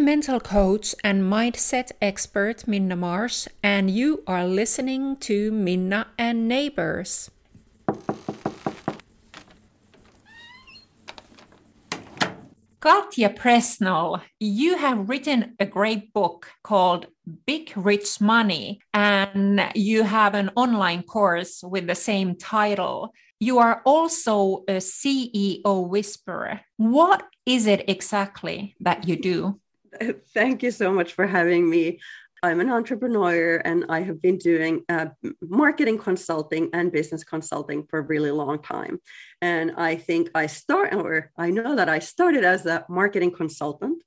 I'm mental coach and mindset expert Minna Marsh, and you are listening to Minna and Neighbors. Katja Presnell, you have written a great book called Big Rich Money, and you have an online course with the same title. You are also a CEO whisperer. What is it exactly that you do? Thank you so much for having me. I'm an entrepreneur and I have been doing marketing consulting and business consulting for a really long time. And I know that I started as a marketing consultant.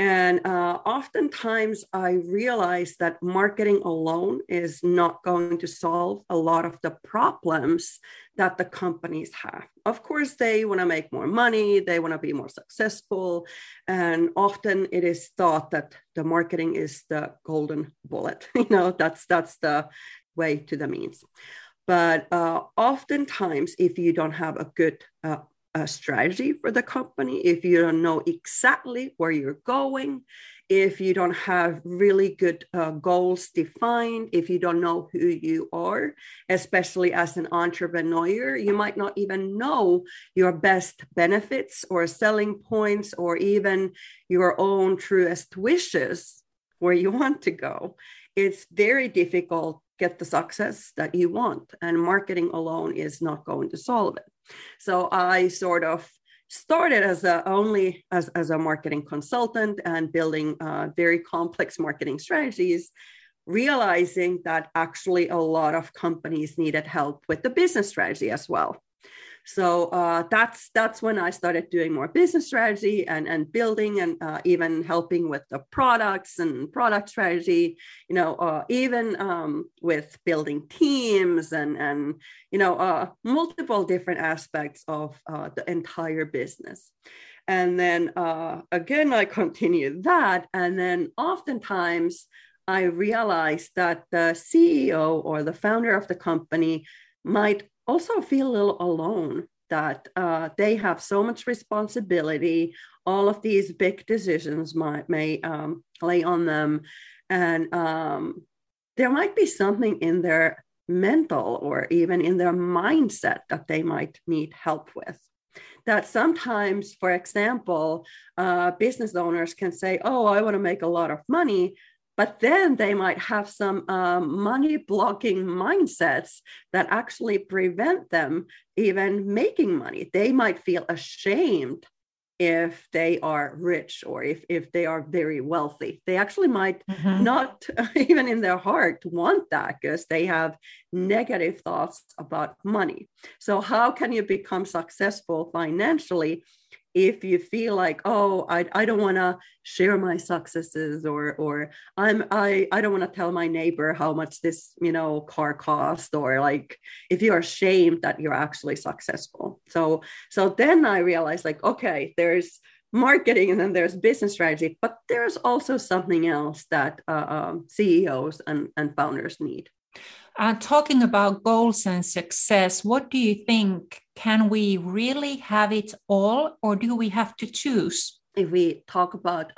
And oftentimes I realized that marketing alone is not going to solve a lot of the problems that the companies have. Of course, they want to make more money, they want to be more successful. And often it is thought that the marketing is the golden bullet. That's the way to the means. But oftentimes, if you don't have a good strategy for the company, if you don't know exactly where you're going, if you don't have really good goals defined, if you don't know who you are, especially as an entrepreneur, you might not even know your best benefits or selling points or even your own truest wishes where you want to go. It's very difficult to get the success that you want, and marketing alone is not going to solve it. So I sort of started as a marketing consultant and building very complex marketing strategies, realizing that actually a lot of companies needed help with the business strategy as well. So that's when I started doing more business strategy and building and even helping with the products and product strategy, even with building teams and multiple different aspects of the entire business. And then again, I continued that. And then oftentimes I realized that the CEO or the founder of the company might also feel a little alone, that they have so much responsibility. All of these big decisions may lay on them. And there might be something in their mental or even in their mindset that they might need help with. That sometimes, for example, business owners can say, oh, I want to make a lot of money. But then they might have some money-blocking mindsets that actually prevent them even making money. They might feel ashamed if they are rich or if they are very wealthy. They actually might not, even in their heart, want that because they have negative thoughts about money. So how can you become successful financially if you feel like, oh, I don't want to share my successes or I don't want to tell my neighbor how much this, car cost, or like if you're ashamed that you're actually successful. So then I realized like, okay, there's marketing and then there's business strategy, but there's also something else that CEOs and founders need. Talking about goals and success, what do you think? Can we really have it all, or do we have to choose? If we talk about,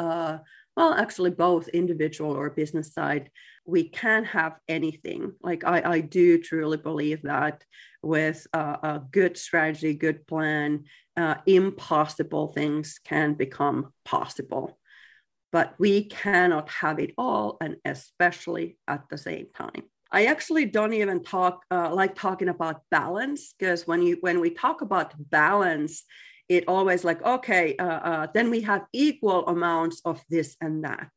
actually both individual or business side, we can have anything. Like I do truly believe that with a good strategy, good plan, impossible things can become possible. But we cannot have it all, and especially at the same time. I actually don't even talking about balance, because when we talk about balance, it always like, okay, then we have equal amounts of this and that.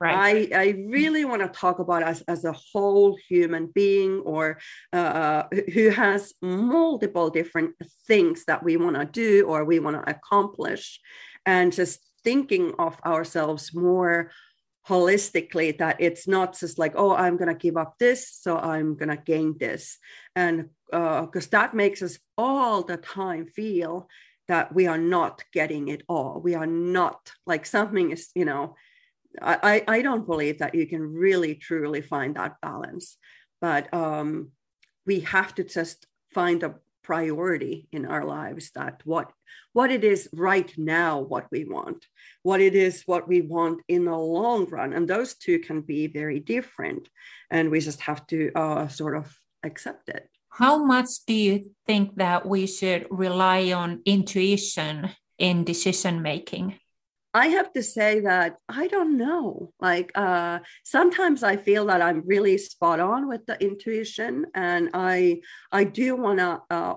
Right. I really want to talk about us as a whole human being, or who has multiple different things that we want to do or we want to accomplish, and just thinking of ourselves more holistically, that it's not just like, oh, I'm going to give up this, so I'm going to gain this. And because that makes us all the time feel that we are not getting it all. We are not, like, something is, I don't believe that you can really truly find that balance, but we have to just find a priority in our lives, that what it is right now, what we want, what it is, what we want in the long run. And those two can be very different. And we just have to sort of accept it. How much do you think that we should rely on intuition in decision making? I have to say that I don't know. Sometimes I feel that I'm really spot on with the intuition, and I do want to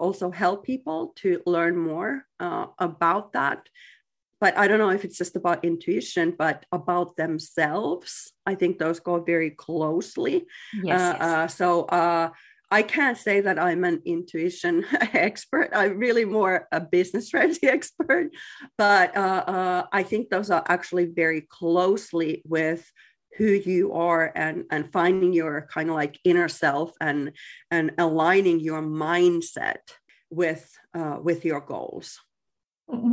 also help people to learn more about that. But I don't know if it's just about intuition, but about themselves. I think those go very closely. Yes. So I can't say that I'm an intuition expert. I'm really more a business strategy expert, but I think those are actually very closely with who you are and finding your kind of like inner self and aligning your mindset with your goals.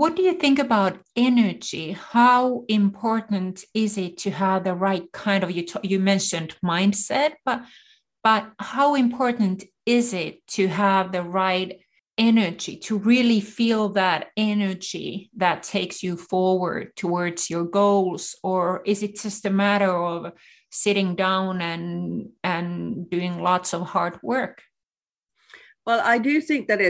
What do you think about energy? How important is it to have the right kind of, you mentioned mindset, But how important is it to have the right energy, to really feel that energy that takes you forward towards your goals? Or is it just a matter of sitting down and doing lots of hard work? Well, I do think that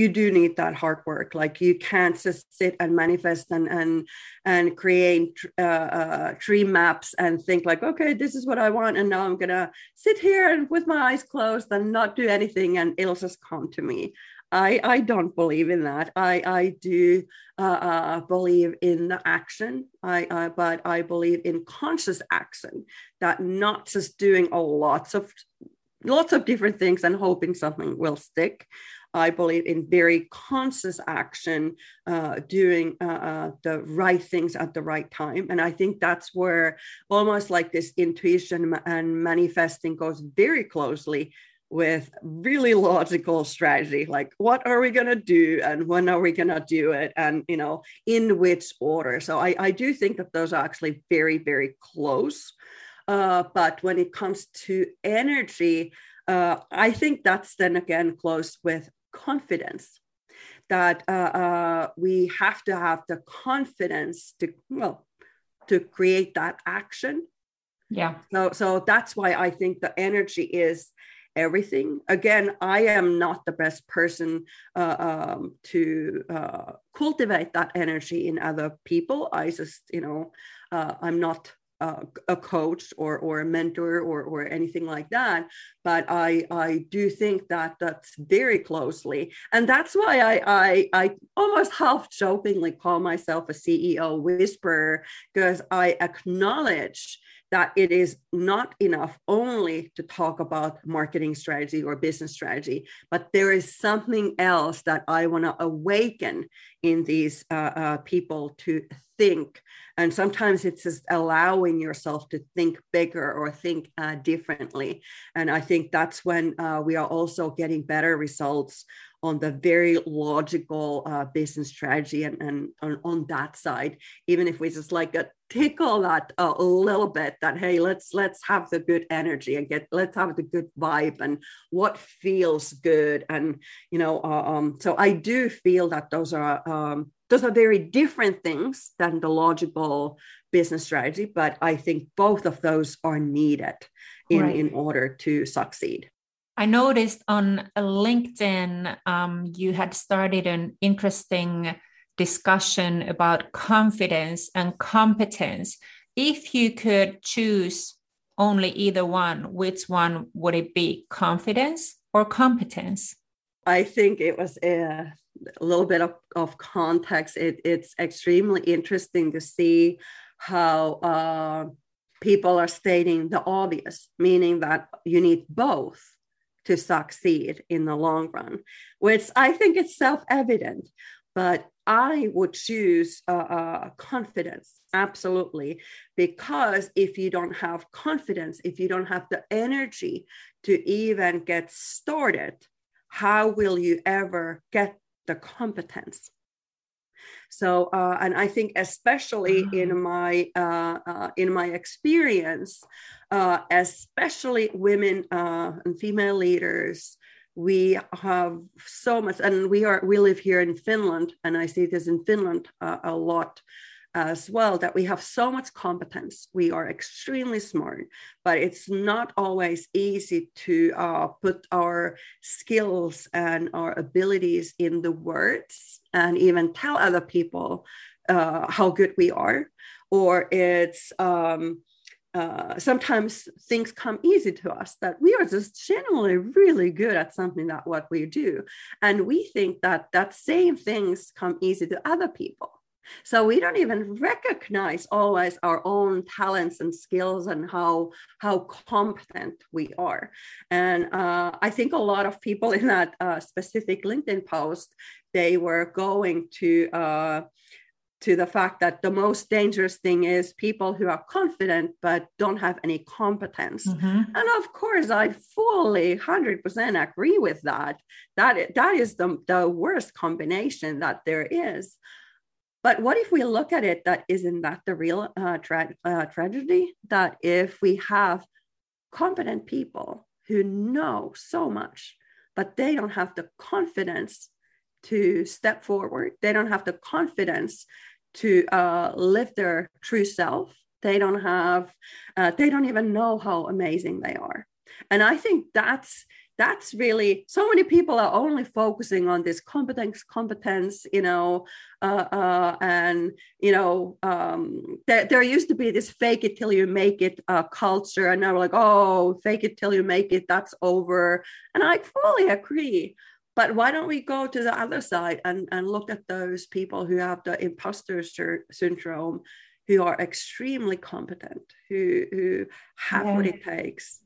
you do need that hard work. Like, you can't just sit and manifest and create dream maps and think like, okay, this is what I want, and now I'm gonna sit here and with my eyes closed and not do anything, and it'll just come to me. I don't believe in that. I do believe in the action. But I believe in conscious action, that not just doing lots of different things and hoping something will stick. I believe in very conscious action, doing the right things at the right time. And I think that's where almost like this intuition and manifesting goes very closely with really logical strategy. Like, what are we going to do and when are we going to do it? And, in which order? So I do think that those are actually very, very close. But when it comes to energy, I think that's then again close with confidence, that we have to have the confidence to create that action. Yeah. So that's why I think the energy is everything. Again, I am not the best person to cultivate that energy in other people. I just, I'm not a coach or a mentor or anything like that. But I do think that that's very closely. And that's why I almost half jokingly call myself a CEO whisperer, because I acknowledge that it is not enough only to talk about marketing strategy or business strategy, but there is something else that I want to awaken in these people to think. And sometimes it's just allowing yourself to think bigger or think differently. And I think that's when we are also getting better results on the very logical business strategy and on that side, even if we just like tickle that a little bit, that, hey, let's have the good energy and let's have the good vibe and what feels good. And, so I do feel that those are very different things than the logical business strategy, but I think both of those are needed in order to succeed. I noticed on LinkedIn, you had started an interesting discussion about confidence and competence. If you could choose only either one, which one would it be? Confidence or competence? I think it was a little bit of context. It's extremely interesting to see how people are stating the obvious, meaning that you need both to succeed in the long run, which I think it's self-evident, but I would choose confidence, absolutely, because if you don't have confidence, if you don't have the energy to even get started, how will you ever get the competence? So, and I think especially in my experience, especially women and female leaders we have so much, and we live here in Finland, and I see this in Finland a lot as well, that we have so much competence. We are extremely smart, but it's not always easy to put our skills and our abilities in the words and even tell other people how good we are. Or it's sometimes things come easy to us, that we are just generally really good at something, that what we do. And we think that same things come easy to other people. So we don't even recognize always our own talents and skills and how competent we are. And I think a lot of people in that specific LinkedIn post, they were going to the fact that the most dangerous thing is people who are confident but don't have any competence. Mm-hmm. And of course, I fully 100% agree with that. That is the worst combination that there is. But what if we look at it, that isn't that the real tragedy? That if we have competent people who know so much, but they don't have the confidence to step forward, they don't have the confidence to live their true self, they don't even know how amazing they are. And I think that's really, so many people are only focusing on this competence, there used to be this fake it till you make it culture. And now we're like, oh, fake it till you make it, that's over. And I fully agree. But why don't we go to the other side and look at those people who have the imposter syndrome, who are extremely competent, who have what it takes.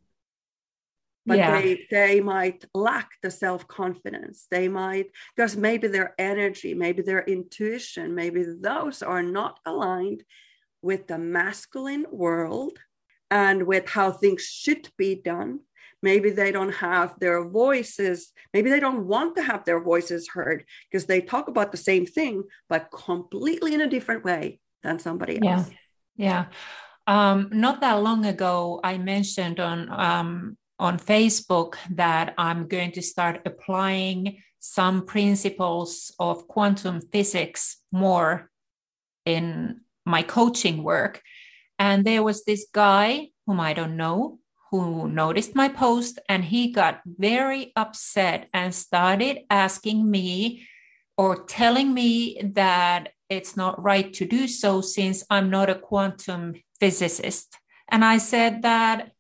But they might lack the self-confidence. They might, because maybe their energy, maybe their intuition, maybe those are not aligned with the masculine world and with how things should be done. Maybe they don't have their voices. Maybe they don't want to have their voices heard because they talk about the same thing, but completely in a different way than somebody else. Yeah. Not that long ago, I mentioned on Facebook that I'm going to start applying some principles of quantum physics more in my coaching work. And there was this guy whom I don't know who noticed my post, and he got very upset and started asking me or telling me that it's not right to do so since I'm not a quantum physicist. And I said that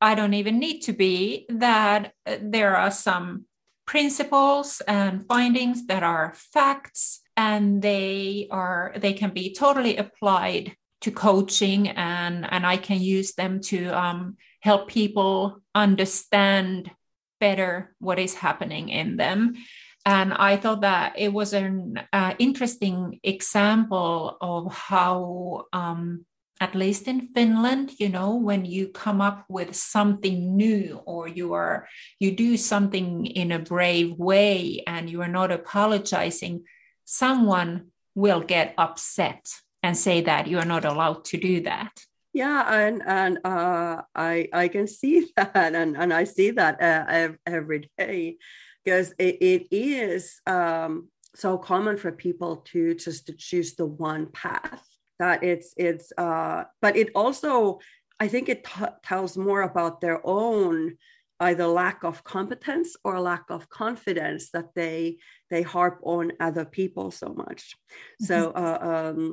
I don't even need to be, that there are some principles and findings that are facts, and they can be totally applied to coaching, and I can use them to help people understand better what is happening in them. And I thought that it was an interesting example of how, at least in Finland, when you come up with something new, or you do something in a brave way and you are not apologizing, someone will get upset and say that you are not allowed to do that. Yeah, and I can see that, and I see that every day, because it is so common for people to just to choose the one path. That it's but it also, I think it tells more about their own either lack of competence or lack of confidence that they harp on other people so much. Mm-hmm. So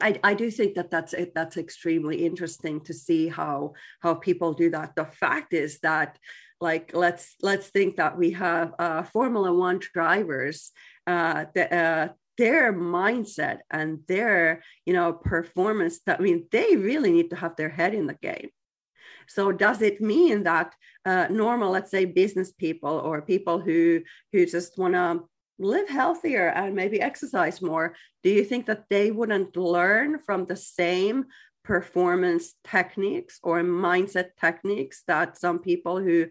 I do think that that's it. That's extremely interesting to see how people do that. The fact is that, like, let's think that we have Formula One drivers. Their mindset and their, performance, I mean, they really need to have their head in the game. So does it mean that normal, let's say, business people or people who just want to live healthier and maybe exercise more, do you think that they wouldn't learn from the same performance techniques or mindset techniques that some people who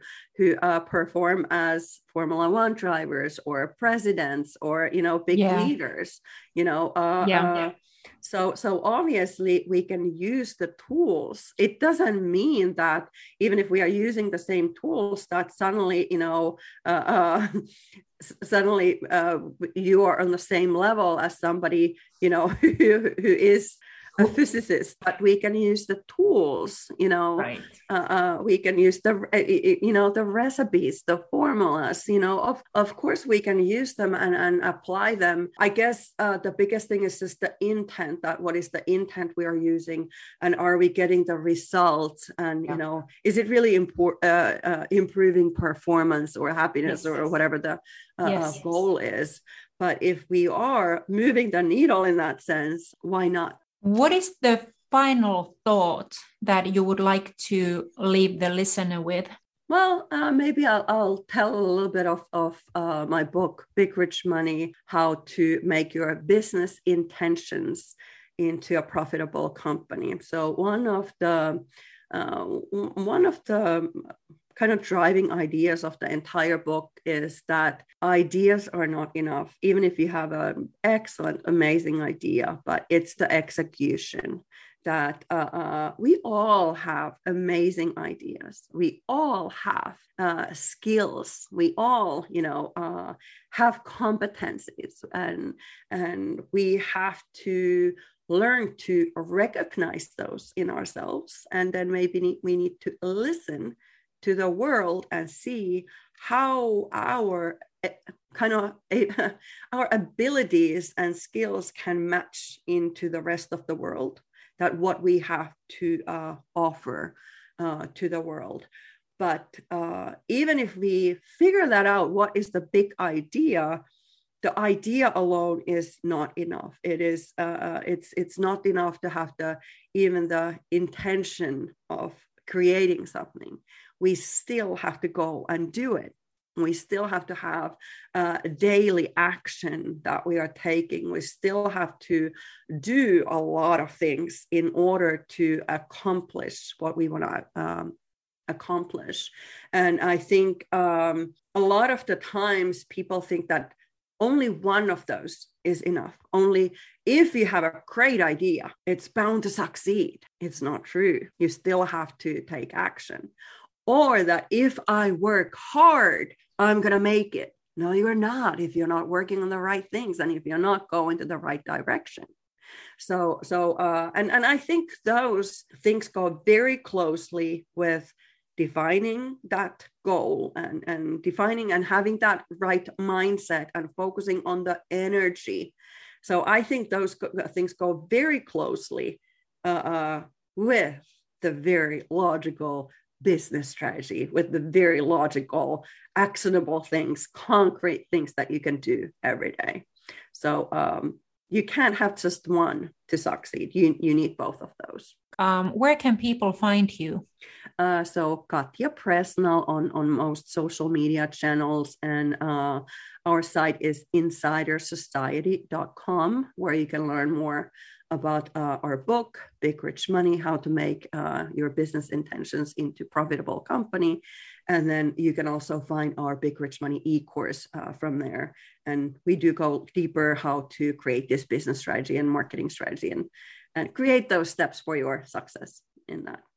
perform as Formula One drivers or presidents or big leaders? So obviously we can use the tools. It doesn't mean that even if we are using the same tools that suddenly, you are on the same level as somebody, who is a physicist, but we can use the tools, right. We can use the recipes, the formulas, of course we can use them and apply them. I guess the biggest thing is just the intent, that what is the intent we are using, and are we getting the results? And, is it really improving performance or happiness or whatever the goal is? But if we are moving the needle in that sense, why not? What is the final thought that you would like to leave the listener with? Well, maybe I'll tell a little bit of my book, Big Rich Money, How to Make Your Business Intentions into a Profitable Company. So one of the kind of driving ideas of the entire book is that ideas are not enough, even if you have an excellent, amazing idea, but it's the execution that we all have amazing ideas. We all have skills. We all, have competencies, and we have to learn to recognize those in ourselves. And then maybe we need to listen to the world and see how our our abilities and skills can match into the rest of the world, that what we have to offer to the world. But even if we figure that out, what is the big idea? The idea alone is not enough. It is it's not enough to have even the intention of creating something. We still have to go and do it. We still have to have daily action that we are taking. We still have to do a lot of things in order to accomplish what we want to accomplish. And I think a lot of the times people think that only one of those is enough. Only if you have a great idea, it's bound to succeed. It's not true. You still have to take action. Or that if I work hard, I'm going to make it. No, you're not. If you're not working on the right things, and if you're not going to the right direction. So I think those things go very closely with defining that goal and defining and having that right mindset and focusing on the energy. So I think those things go very closely with the very logical business strategy, with the very logical, actionable things, concrete things that you can do every day. So you can't have just one to succeed. You need both of those. Where can people find you? So Katja Presnell on most social media channels, and our site is insidersociety.com, where you can learn more about our book, Big Rich Money, How to Make Your Business Intentions into Profitable Company. And then you can also find our Big Rich Money e-course from there. And we do go deeper how to create this business strategy and marketing strategy and create those steps for your success in that.